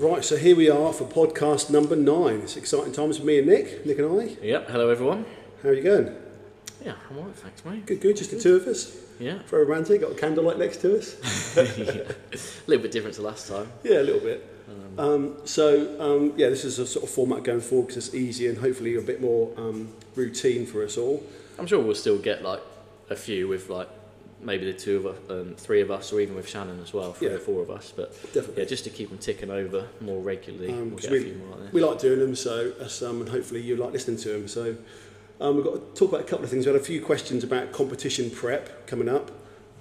Right, so here we are for podcast number 9. It's exciting times for me and Nick and I. Yep, hello everyone. How are you going? Yeah, I'm alright, thanks mate. Good, just the two of us. Yeah. Very romantic, got a candlelight next to us. Yeah. A little bit different to last time. Yeah, a little bit. This is a sort of format going forward because it's easy and hopefully a bit more routine for us all. I'm sure we'll still get like a few with like maybe the two of us, three of us, or even with Shannon as well, three or four of us. But definitely, yeah, just to keep them ticking over more regularly. We'll get a few more like this. We like doing them, so and hopefully you like listening to them. So we've got to talk about a couple of things. We had a few questions about competition prep coming up,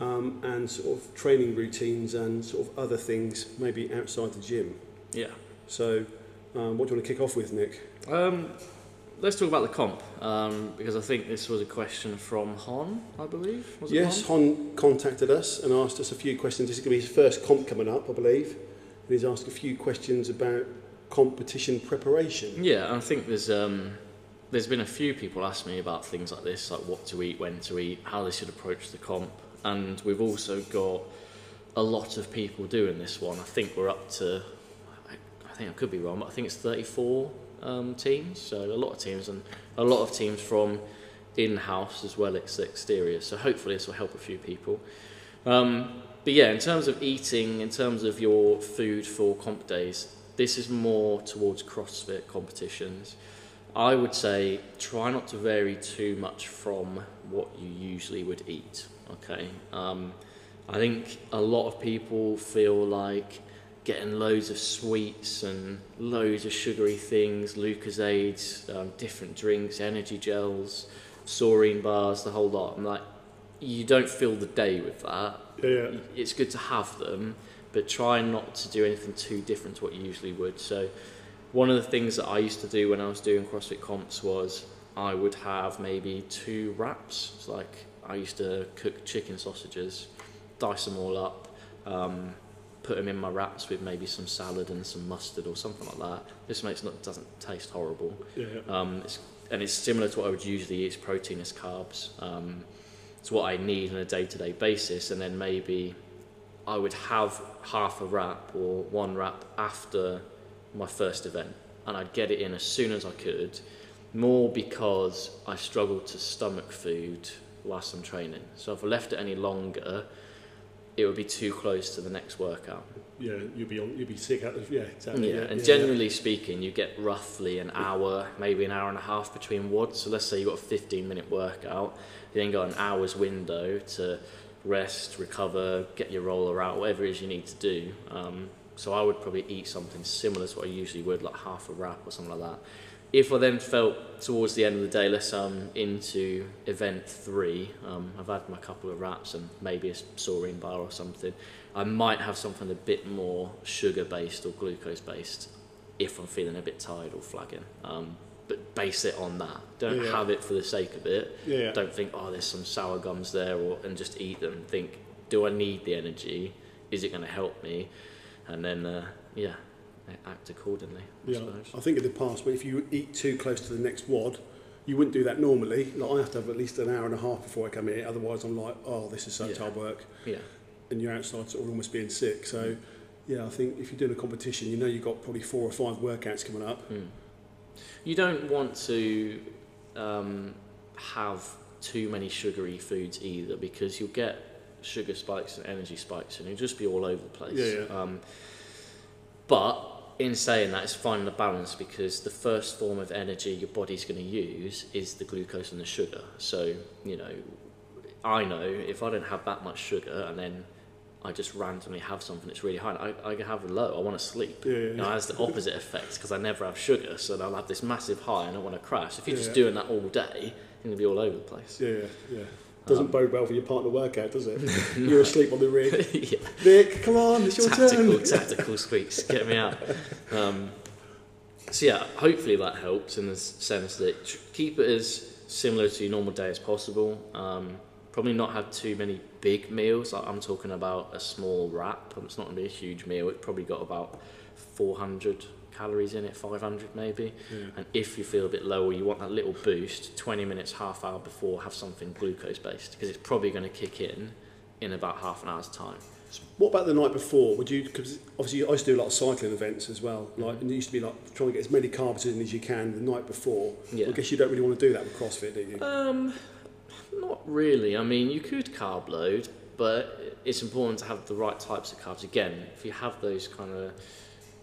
and sort of training routines and sort of other things maybe outside the gym. Yeah. So what do you want to kick off with, Nick? Let's talk about the comp, because I think this was a question from Hon, I believe. Was it Hon contacted us and asked us a few questions. This is going to be his first comp coming up, I believe. And he's asked a few questions about competition preparation. Yeah, and I think there's been a few people ask me about things like this, like what to eat, when to eat, how they should approach the comp. And we've also got a lot of people doing this one. I think we're up to, I think I could be wrong, but I think it's 34 teams, so a lot of teams, and a lot of teams from in-house as well as exterior, so hopefully this will help a few people. But yeah, in terms of eating, in terms of your food for comp days, this is more towards CrossFit competitions. I would say try not to vary too much from what you usually would eat, okay? I think a lot of people feel like getting loads of sweets and loads of sugary things, Lucozades, different drinks, energy gels, saurine bars, the whole lot. And like, you don't fill the day with that. Yeah. It's good to have them, but try not to do anything too different to what you usually would. So one of the things that I used to do when I was doing CrossFit comps was I would have maybe 2 wraps. It's like I used to cook chicken sausages, dice them all up, put them in my wraps with maybe some salad and some mustard or something like that. This doesn't taste horrible. Yeah. It's similar to what I would usually eat. It's protein, it's carbs. It's what I need on a day-to-day basis. And then maybe I would have half a wrap or one wrap after my first event. And I'd get it in as soon as I could, more because I struggled to stomach food whilst I'm training. So if I left it any longer, it would be too close to the next workout. Yeah, you'd be sick out of, yeah, exactly. Yeah, and generally speaking, you get roughly an hour, maybe an hour and a half between WODs. So let's say you've got a 15-minute workout, you then got an hour's window to rest, recover, get your roller out, whatever it is you need to do. So I would probably eat something similar to what I usually would, like half a wrap or something like that. If I then felt towards the end of the day, let's say I'm into event 3, I've had my couple of wraps and maybe a saurine bar or something, I might have something a bit more sugar-based or glucose-based if I'm feeling a bit tired or flagging. But base it on that. Don't have it for the sake of it. Yeah. Don't think, oh, there's some sour gums there, and just eat them. Think, do I need the energy? Is it going to help me? And then, act accordingly. I think in the past, if you eat too close to the next WOD, you wouldn't do that normally. Like I have to have at least an hour and a half before I come in. Otherwise, I'm like, oh, this is such hard work. Yeah. And you're outside, sort of almost being sick. So, yeah, I think if you're doing a competition, you know you've got probably 4 or 5 workouts coming up. Mm. You don't want to have too many sugary foods either, because you'll get sugar spikes and energy spikes, and you'll just be all over the place. Yeah, yeah. But in saying that, it's finding a balance, because the first form of energy your body's going to use is the glucose and the sugar. So, I know if I don't have that much sugar and then I just randomly have something that's really high, I can have a low, I want to sleep. Yeah, yeah, yeah. It has the opposite effect, because I never have sugar, so then I'll have this massive high and I want to crash. If you're just doing that all day, you're going to be all over the place. Yeah, yeah. Doesn't bode well for your partner workout, does it? No. You're asleep on the rig. Yeah. Nick, come on, it's your turn. Tactical squeaks, get me out. Hopefully that helps in the sense that keep it as similar to your normal day as possible. Probably not have too many big meals. Like I'm talking about a small wrap. It's not going to be a huge meal. It's probably got about 400 calories in it, 500 maybe. Yeah. And if you feel a bit low or you want that little boost, 20 minutes, half hour before, have something glucose based, because it's probably going to kick in about half an hour's time. So what about the night before? Would you, because obviously I used to do a lot of cycling events as well, like, and it used to be like trying to get as many carbs in as you can the night before. Yeah. I guess you don't really want to do that with CrossFit, do you? Not really. I mean, you could carb load, but it's important to have the right types of carbs. Again, if you have those kind of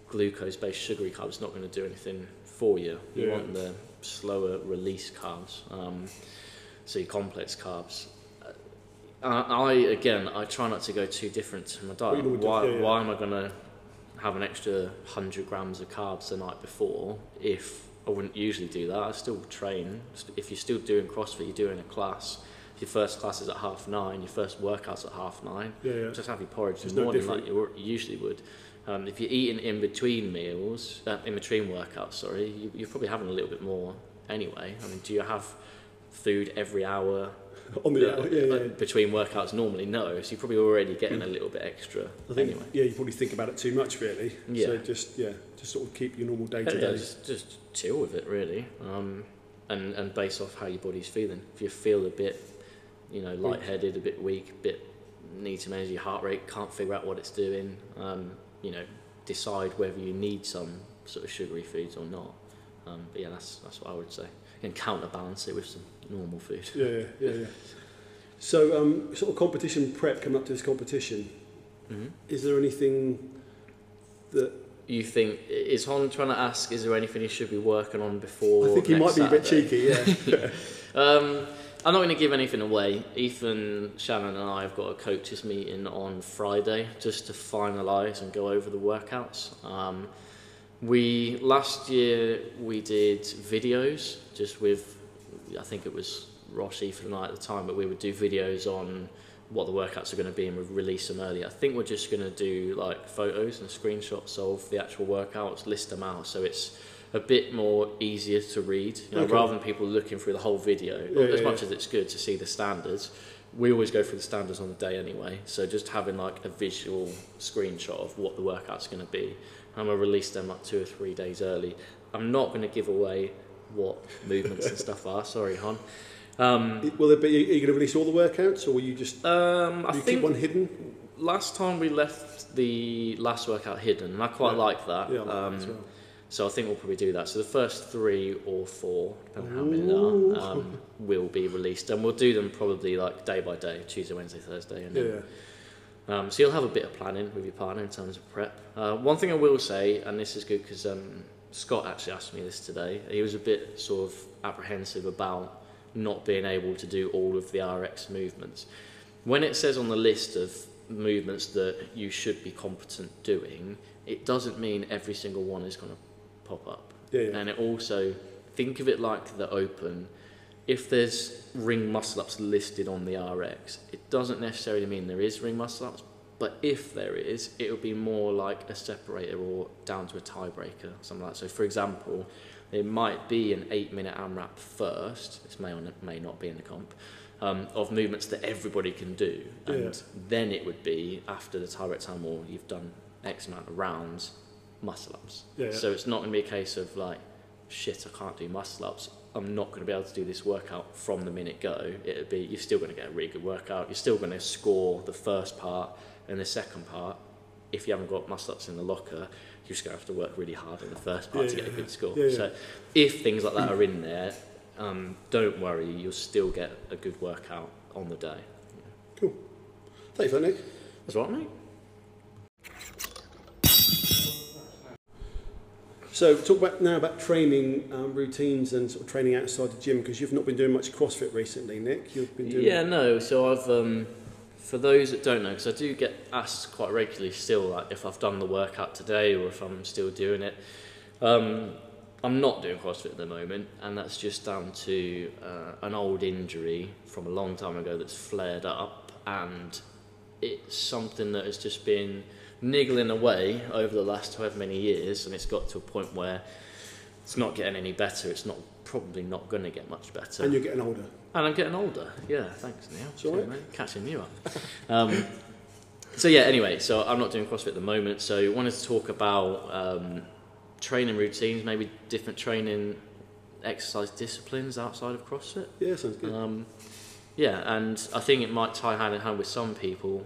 glucose-based sugary carbs, it's not going to do anything for you. You want the slower release carbs, so your complex carbs. I try not to go too different to my diet. Why am I going to have an extra 100 grams of carbs the night before if I wouldn't usually do that? I still train. If you're still doing CrossFit, you're doing a class. If your first class is at 9:30, your first workout's at 9:30, just have your porridge in the morning like you usually would. If you're eating in between meals, in between workouts, sorry, you're probably having a little bit more anyway. I mean, do you have food every hour? On the hour, between workouts normally, no. So you're probably already getting a little bit extra. I think, anyway. Yeah, you probably think about it too much, really. Yeah. So just sort of keep your normal day to day. Just chill with it, really, and base off how your body's feeling. If you feel a bit, lightheaded, a bit weak, a bit need some energy, your heart rate can't figure out what it's doing. Decide whether you need some sort of sugary foods or not. But yeah, that's what I would say. And counterbalance it with some normal food. Yeah. So sort of competition prep, coming up to this competition, is there anything that you think, is Hon trying to ask, is there anything he should be working on before? I think he might be Saturday? A bit cheeky, yeah. I'm not going to give anything away. Ethan, Shannon and I have got a coaches meeting on Friday just to finalise and go over the workouts. Last year we did videos just with, I think it was Ross, Ethan and I at the time, but we would do videos on what the workouts are going to be and we'd release them early. I think we're just going to do like photos and screenshots of the actual workouts, list them out, so it's a bit more easier to read, rather than people looking through the whole video. Much as it's good to see the standards, we always go through the standards on the day anyway, so just having like a visual screenshot of what the workout's going to be. I'm going to release them like 2 or 3 days early. I'm not going to give away what movements and stuff are, sorry Hon. Are you going to release all the workouts, or will you just keep one hidden? Last time we left the last workout hidden, and I quite like that. Yeah, I like that as well. So I think we'll probably do that. So the first 3 or 4, depending on how many there are, will be released. And we'll do them probably like day by day, Tuesday, Wednesday, Thursday. And then, so you'll have a bit of planning with your partner in terms of prep. One thing I will say, and this is good because Scott actually asked me this today. He was a bit sort of apprehensive about not being able to do all of the RX movements. When it says on the list of movements that you should be competent doing, it doesn't mean every single one is going to pop up. And it also, think of it like the Open. If there's ring muscle-ups listed on the RX, it doesn't necessarily mean there is ring muscle-ups, but if there is, it'll be more like a separator or down to a tiebreaker, something like that. So for example, it might be an 8-minute AMRAP first, this may or may not be in the comp, of movements that everybody can do, and then it would be, after the tiebreak time, or you've done X amount of rounds, muscle-ups. So it's not going to be a case of like, shit, I can't do muscle-ups, I'm not going to be able to do this workout from the minute go. It'd be, you're still going to get a really good workout, you're still going to score the first part and the second part. If you haven't got muscle-ups in the locker, you're just going to have to work really hard in the first part to get a good score. So if things like that are in there, don't worry, you'll still get a good workout on the day. Cool. Thanks for that, Nick. That's right, mate. So talk about now about training routines and sort of training outside the gym, because you've not been doing much CrossFit recently, Nick. You've been doing So I've for those that don't know, because I do get asked quite regularly still, like if I've done the workout today or if I'm still doing it. I'm not doing CrossFit at the moment, and that's just down to an old injury from a long time ago that's flared up, and it's something that has just been niggling away over the last however many years, and it's got to a point where it's not getting any better. It's not probably not going to get much better. And you're getting older. And I'm getting older. Yeah, thanks Neil. Sorry, mate. Catching you up. So I'm not doing CrossFit at the moment. So I wanted to talk about training routines, maybe different training exercise disciplines outside of CrossFit. Yeah, sounds good. And I think it might tie hand in hand with some people.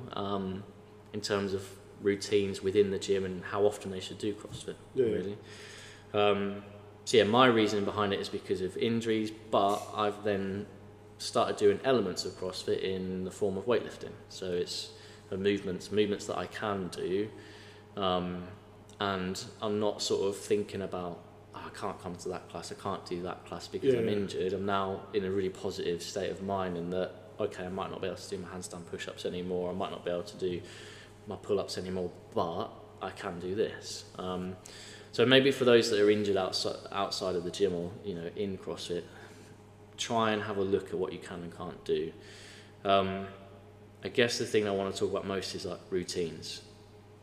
in terms of routines within the gym and how often they should do CrossFit, really. So yeah, my reasoning behind it is because of injuries, but I've then started doing elements of CrossFit in the form of weightlifting. So it's movements that I can do, and I'm not sort of thinking about, oh, I can't come to that class, I can't do that class because I'm injured. I'm now in a really positive state of mind in that, okay, I might not be able to do my handstand push-ups anymore, I might not be able to do my pull-ups anymore, but I can do this. So maybe for those that are injured outside of the gym or, you know, in CrossFit, try and have a look at what you can and can't do. I guess the thing I want to talk about most is like routines.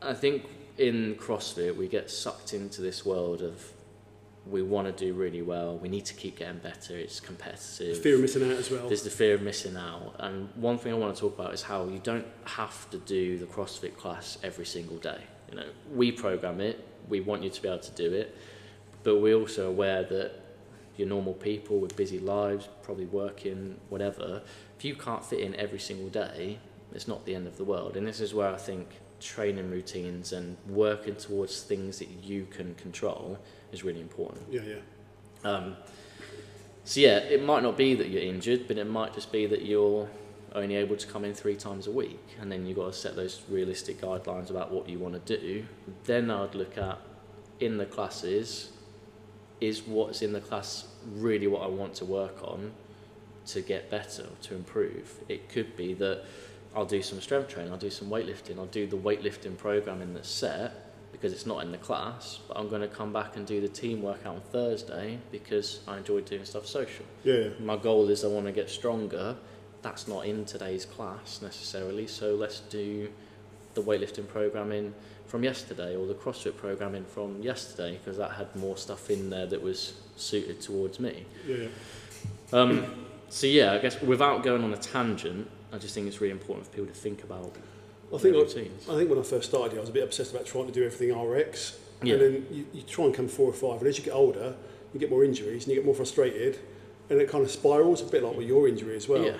I think in CrossFit we get sucked into this world of we want to do really well, we need to keep getting better, it's competitive. The fear of missing out as well. There's the fear of missing out. And one thing I want to talk about is how you don't have to do the CrossFit class every single day. You know, we program it, we want you to be able to do it, but we're also aware that you're normal people with busy lives, probably working, whatever. If you can't fit in every single day, it's not the end of the world. And this is where I think training routines and working towards things that you can control is really important. So yeah, it might not be that you're injured, but it might just be that you're only able to come in 3 times a week, and then you've got to set those realistic guidelines about what you want to do. Then I'd look at, in the classes, is what's in the class really what I want to work on to get better, to improve? It could be that I'll do some strength training, I'll do some weightlifting, I'll do the weightlifting programming that's set because it's not in the class, but I'm going to come back and do the team workout on Thursday because I enjoy doing stuff social. My goal is I want to get stronger. That's not in today's class necessarily, so let's do the weightlifting programming from yesterday or the CrossFit programming from yesterday because that had more stuff in there that was suited towards me. So yeah, I guess without going on a tangent, I just think it's really important for people to think about routines. I think when I first started, I was a bit obsessed about trying to do everything RX, and then you try and come 4 or 5, and as you get older, you get more injuries and you get more frustrated, and it kind of spirals a bit like with your injury as well.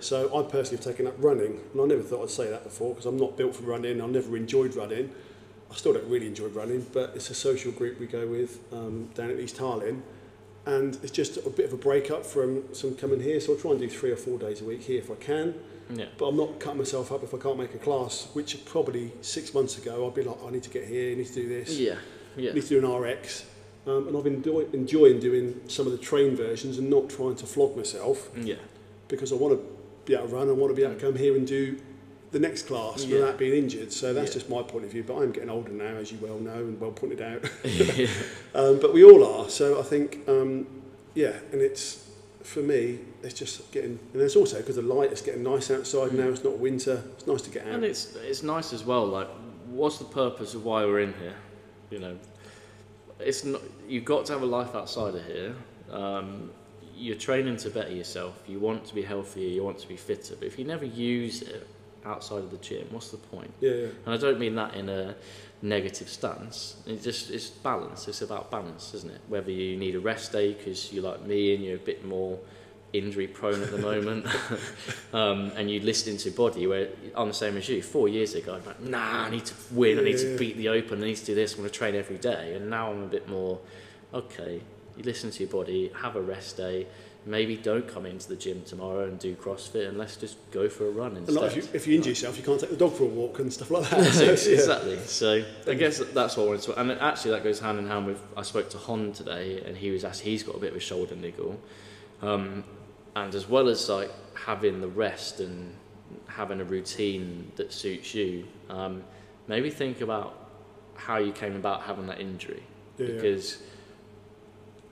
So I personally have taken up running, and I never thought I'd say that before because I'm not built for running. I never enjoyed running. I still don't really enjoy running, but it's a social group we go with down at East Harling, and it's just a bit of a break up from some coming here. So I'll try and do 3 or 4 days a week here if I can. But I'm not cutting myself up if I can't make a class, which probably 6 months ago I'd be like, I need to get here, I need to do this, I need to do an RX. And I've been enjoying doing some of the train versions and not trying to flog myself. Because I want to be able to run, I want to be able to come here and do the next class without being injured. So that's just my point of view, but I'm getting older now, as you well know and well pointed out. But we all are, so I think, and it's, for me, it's just getting, and it's also because the light is getting nice outside now, it's not winter, it's nice to get out. And it's nice as well, like, what's the purpose of why we're in here? You know, it's not, you've got to have a life outside of here. You're training to better yourself, you want to be healthier, you want to be fitter, but if you never use it outside of the gym, what's the point? And I don't mean that in a negative stance, it's balance, it's about balance, isn't it? Whether you need a rest day because you're like me and you're a bit more injury prone at the moment, and you listen to your body, where I'm the same as you. 4 years ago, I'm like, nah, I need to win, I need to beat the open, I need to do this, I'm going to train every day, and now I'm a bit more, okay, you listen to your body, have a rest day, maybe don't come into the gym tomorrow and do CrossFit, and let's just go for a run instead. Like if you injure yourself, you can't take the dog for a walk and stuff like that. Exactly. So I guess that's what I wanted to, and actually that goes hand in hand with, I spoke to Hon today, and he was asked, he's got a bit of a shoulder niggle, and as well as like having the rest and having a routine that suits you, maybe think about how you came about having that injury, because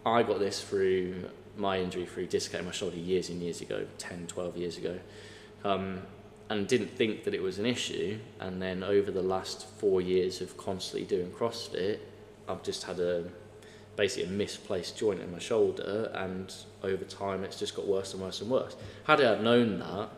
I got this through my injury, through dislocating my shoulder years and years ago, 10, 12 years ago, and didn't think that it was an issue. And then over the last 4 years of constantly doing CrossFit, I've just had basically a misplaced joint in my shoulder, and over time it's just got worse and worse and worse. Had I known that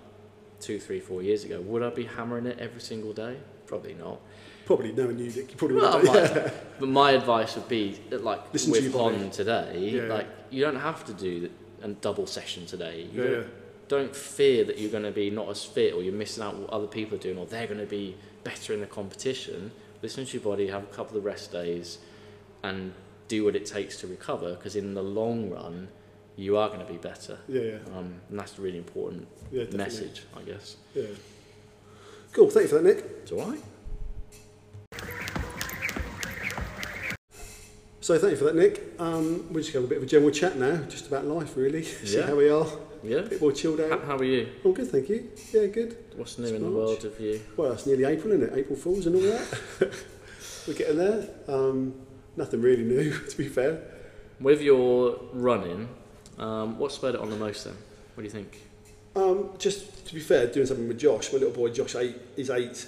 2, 3, 4 years ago, would I be hammering it every single day? Probably not. Probably knowing you, that you probably wouldn't. But my advice would be, like, listen with Hon today, like, you don't have to do a double session today. You don't fear that you're going to be not as fit, or you're missing out what other people are doing, or they're going to be better in the competition, listen to your body, have a couple of rest days, and do what it takes to recover, because in the long run, you are going to be better. Yeah. And that's a really important message, I guess. Yeah. Cool, thank you for that, Nick. It's all right. So thank you for that, Nick. We're just going to have a bit of a general chat now, just about life, really. See how we are. Yeah. A bit more chilled out. How are you? All good, thank you. Yeah, good. What's new in the world of you? Well, it's nearly April, isn't it? April Fools and all that. We're getting there. Nothing really new, to be fair. With your running, what spurred it on the most then? What do you think? Just to be fair, doing something with Josh, my little boy Josh, he's eight,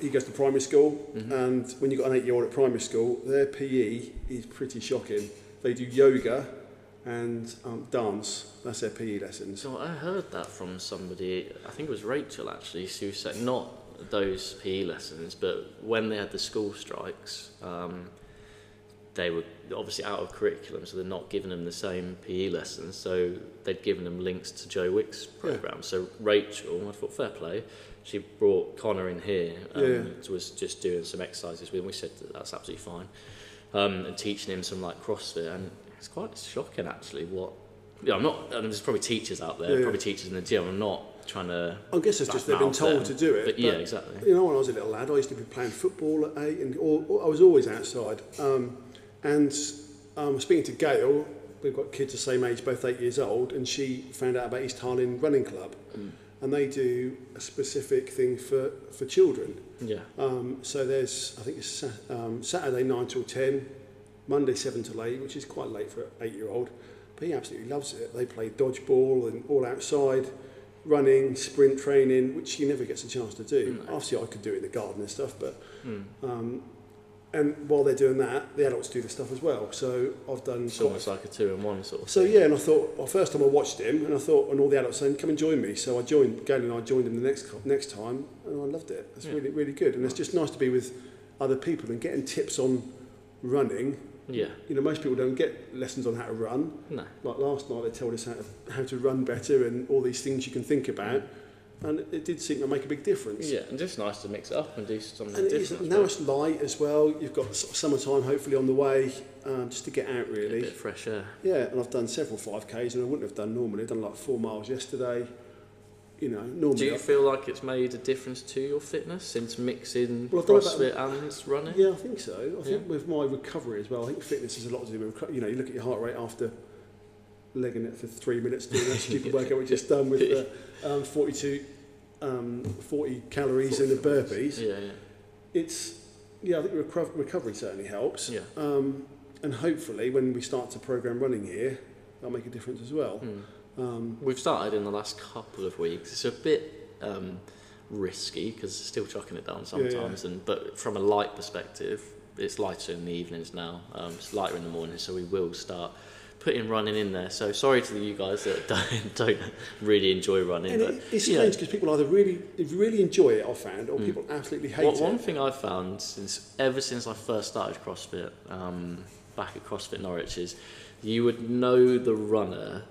he goes to primary school, and when you've got an 8-year-old at primary school, their PE is pretty shocking. They do yoga and dance, that's their PE lessons. So I heard that from somebody, I think it was Rachel actually, who said not those PE lessons, but when they had the school strikes, they were obviously out of curriculum, so they're not giving them the same PE lessons, so they'd given them links to Joe Wick's programme. Yeah. So Rachel, I thought, fair play, she brought Connor in here and was just doing some exercises with him. We said that's absolutely fine. And teaching him some like CrossFit, and it's quite shocking actually what, I'm not, and there's probably teachers out there, probably teachers in the gym, I'm not trying to, I guess it's just they've been told to do it. But yeah, exactly. You know, when I was a little lad, I used to be playing football at 8, and I was always outside. And speaking to Gail, we've got kids the same age, both 8 years old, and she found out about East Harling Running Club, and they do a specific thing for children. Yeah. So there's, I think it's Saturday 9 till 10, Monday 7 till 8, which is quite late for an 8-year-old, but he absolutely loves it. They play dodgeball and all outside, running, sprint training, which he never gets a chance to do. Obviously, I could do it in the garden and stuff, but. And while they're doing that, the adults do the stuff as well. So I've done... It's almost like a 2-in-1 sort of thing. So yeah, and I thought, well, first time I watched him, and I thought, and all the adults saying, come and join me. So I joined, Gail and I joined him the next time, and I loved it. It's really, really good. And it's just nice to be with other people and getting tips on running. Yeah. You know, most people don't get lessons on how to run. No. Like last night, they told us how to run better and all these things you can think about. And it did seem to make a big difference. Yeah, and just nice to mix it up and do something different. Now it's light as well. You've got summertime hopefully on the way, just to get out really. Get a bit of fresh air. Yeah, and I've done several 5Ks, and I wouldn't have done normally. I've done like 4 miles yesterday. You know, normally. Do you feel like it's made a difference to your fitness since mixing CrossFit and running? Yeah, I think so. I think with my recovery as well, I think fitness has a lot to do with recovery. You know, you look at your heart rate after legging it for 3 minutes doing that stupid workout we just done with the 40 calories in the burpees. I think recovery certainly helps, and hopefully when we start to program running here, that'll make a difference as well. We've started in the last couple of weeks. It's a bit risky because it's still chucking it down sometimes, but from a light perspective, it's lighter in the evenings now, it's lighter in the morning, so we will start putting running in there. So sorry to you guys that don't really enjoy running. And it's strange because people either really enjoy it, I found, or people absolutely hate it. One thing I've found ever since I first started CrossFit, back at CrossFit Norwich, is you would know the runner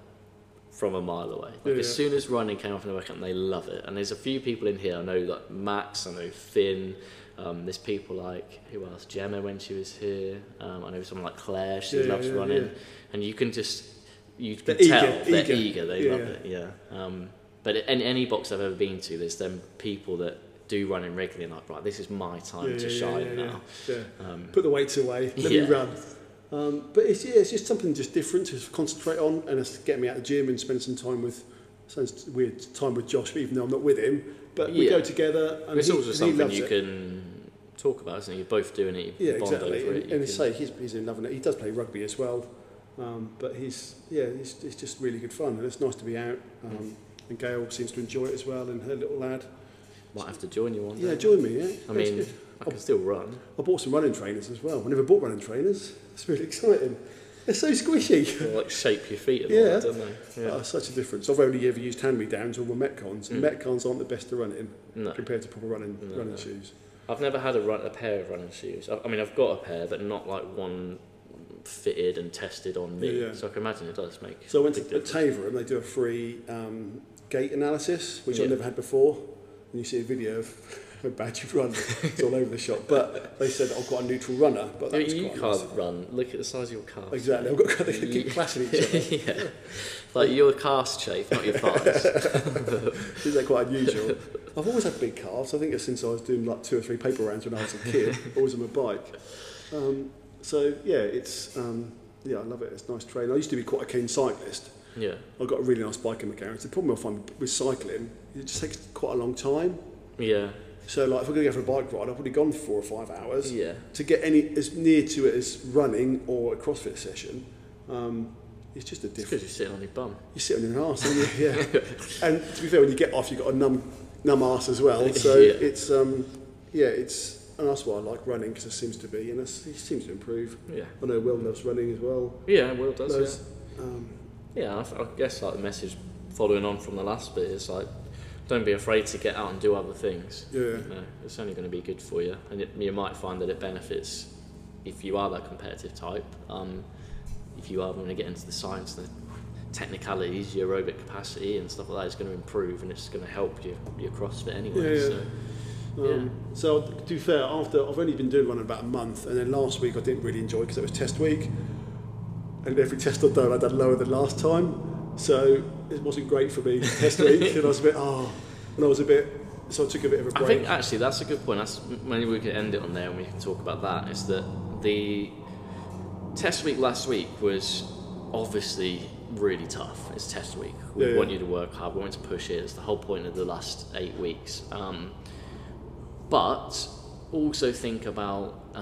from a mile away. Like as soon as running came off in the workout, and they love it. And there's a few people in here I know, like Max, I know Finn. There's people like, who else? Gemma when she was here. I know someone like Claire, she loves running. Yeah. And you can just, you can tell they're eager, they love it, but in any box I've ever been to, there's them people that do running regularly, and like, right, this is my time to shine now. Put the weights away, let me run. But it's just something just different to concentrate on, and it's getting me out of the gym and spend some time with, sounds weird, time with Josh, even though I'm not with him. But we go together, and it's also something you can talk about, isn't it? You're both doing it, you bond over it. And say he's loving it. He does play rugby as well, but it's just really good fun, and it's nice to be out. And Gail seems to enjoy it as well, and her little lad. Might have to join you on. Yeah, join me. Yeah, I mean, I can still run. I bought some running trainers as well. I never bought running trainers. It's really exciting. They're so squishy. They like shape your feet and all that, don't they? Yeah. Such a difference. I've only ever used hand-me-downs or my Metcons, and Metcons aren't the best to run in compared to proper running shoes. I've never had a pair of running shoes. I mean, I've got a pair, but not like one fitted and tested on me. Yeah. So I can imagine it does make. So I went to Tavra, and they do a free gait analysis, which I've never had before. And you see a video of how bad you've run. It's all over the shop. But they said, I've got a neutral runner. But that was quite nice. You can't run. Look at the size of your calf. Exactly. I've got to keep clashing each other. Yeah. Like your calves chafe, not your thighs. Is that quite unusual? I've always had big calves. I think it's since I was doing like 2 or 3 paper rounds when I was a kid, always on my bike. So yeah, it's yeah, I love it. It's a nice train. I used to be quite a keen cyclist. Yeah, I got a really nice bike in my garage. The problem I find with cycling, it just takes quite a long time. Yeah. So like, if I'm going to go for a bike ride, I've probably gone for 4 or 5 hours. Yeah. To get any as near to it as running or a CrossFit session. It's just a difference. Because you sit on your bum. You sit on your arse, don't you? Yeah. And to be fair, when you get off, you've got a numb arse as well. So yeah. It's, yeah, it's, and that's why I like running, because it seems to be, and it seems to improve. Yeah. I know Will loves running as well. Yeah, Will does, loves, yeah. Yeah, I guess like the message following on from the last bit is like, don't be afraid to get out and do other things. Yeah. You know, it's only going to be good for you. And you might find that it benefits if you are that competitive type. If you are going to get into the science, the technicalities, your aerobic capacity and stuff like that is going to improve, and it's going to help your CrossFit anyway. Yeah, yeah. So, yeah. So to be fair, after I've only been doing running about a month, and then last week I didn't really enjoy because it was test week, and every test I've done I did lower than last time, so it wasn't great for me test week, and I was a bit so I took a bit of a break. I think actually that's a good point. That's, maybe we could end it on there and we can talk about that. Is that the test week last week was obviously really tough. It's test week. We want you to work hard. We want to push it. It's the whole point of the last 8 weeks. But also think about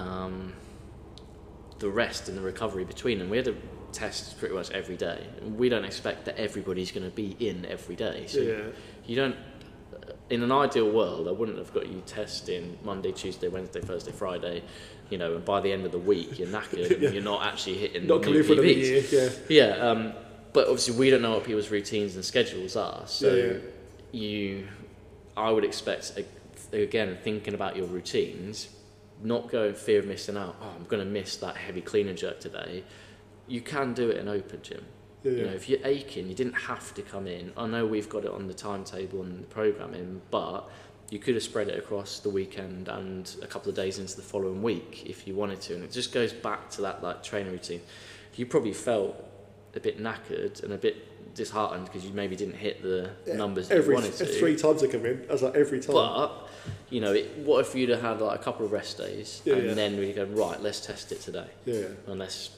the rest and the recovery between them. We had to test pretty much every day. We don't expect that everybody's going to be in every day. So you don't. In an ideal world, I wouldn't have got you testing Monday, Tuesday, Wednesday, Thursday, Friday, you know, and by the end of the week you're knackered and you're not actually hitting new PBs. But obviously we don't know what people's routines and schedules are, so I would expect, again, thinking about your routines, not go in fear of missing out. Oh, I'm going to miss that heavy clean and jerk today. You can do it in open gym. Yeah. You know, if you're aching, you didn't have to come in. I know we've got it on the timetable and the programming, but you could have spread it across the weekend and a couple of days into the following week if you wanted to. And it just goes back to that like training routine. You probably felt a bit knackered and a bit disheartened because you maybe didn't hit the numbers that you wanted to. 3 times I come in, I was like, every time. But you know, what if you'd have had like a couple of rest days then we go, right, let's test it today. Yeah. Unless.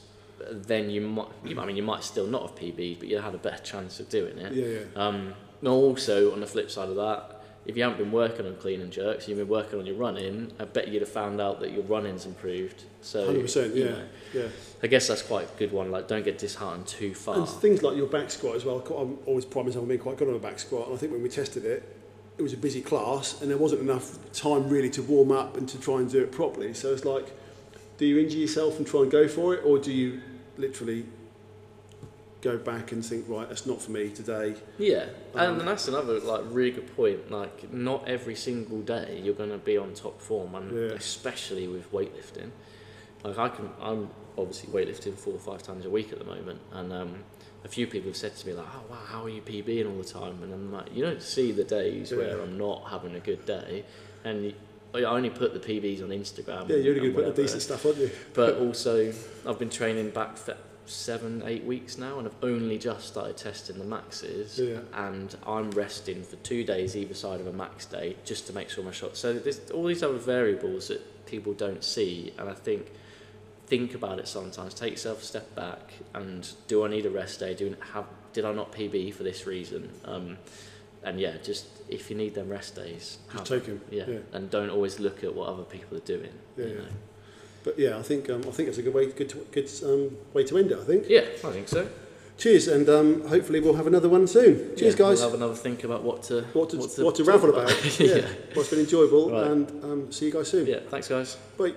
Then you might still not have PB, but you had a better chance of doing it. And also on the flip side of that, if you haven't been working on clean and jerks, you've been working on your running, I bet you'd have found out that your running's improved. So 100%, I guess that's quite a good one. Like, don't get disheartened too far. And things like your back squat as well. I'm always proud myself I've been quite good on a back squat, and I think when we tested it, it was a busy class, and there wasn't enough time really to warm up and to try and do it properly. So it's like, do you injure yourself and try and go for it, or do you literally go back and think, right, that's not for me today? Yeah, and that's another like really good point. Like, not every single day you're going to be on top form, and especially with weightlifting. Like, I'm obviously weightlifting 4 or 5 times a week at the moment, and a few people have said to me like, oh wow, how are you PBing all the time? And I'm like, you don't see the days where I'm not having a good day, and I only put the PBs on Instagram. Yeah, you're only going to put the decent stuff on you. But also, I've been training back for 7-8 weeks now, and I've only just started testing the maxes. Yeah. And I'm resting for 2 days either side of a max day just to make sure my shots. So there's all these other variables that people don't see, and I think about it sometimes. Take yourself a step back, and do I need a rest day? Did I not PB for this reason? And yeah, just if you need them rest days, just take them. Yeah, and don't always look at what other people are doing. Yeah, you know? But yeah, I think it's a good way to end it. I think. Yeah, I think so. Cheers, and hopefully we'll have another one soon. Cheers, guys. We'll have another think about what to ravel about. Yeah, well, it's been enjoyable, right. And see you guys soon. Yeah, thanks, guys. Bye.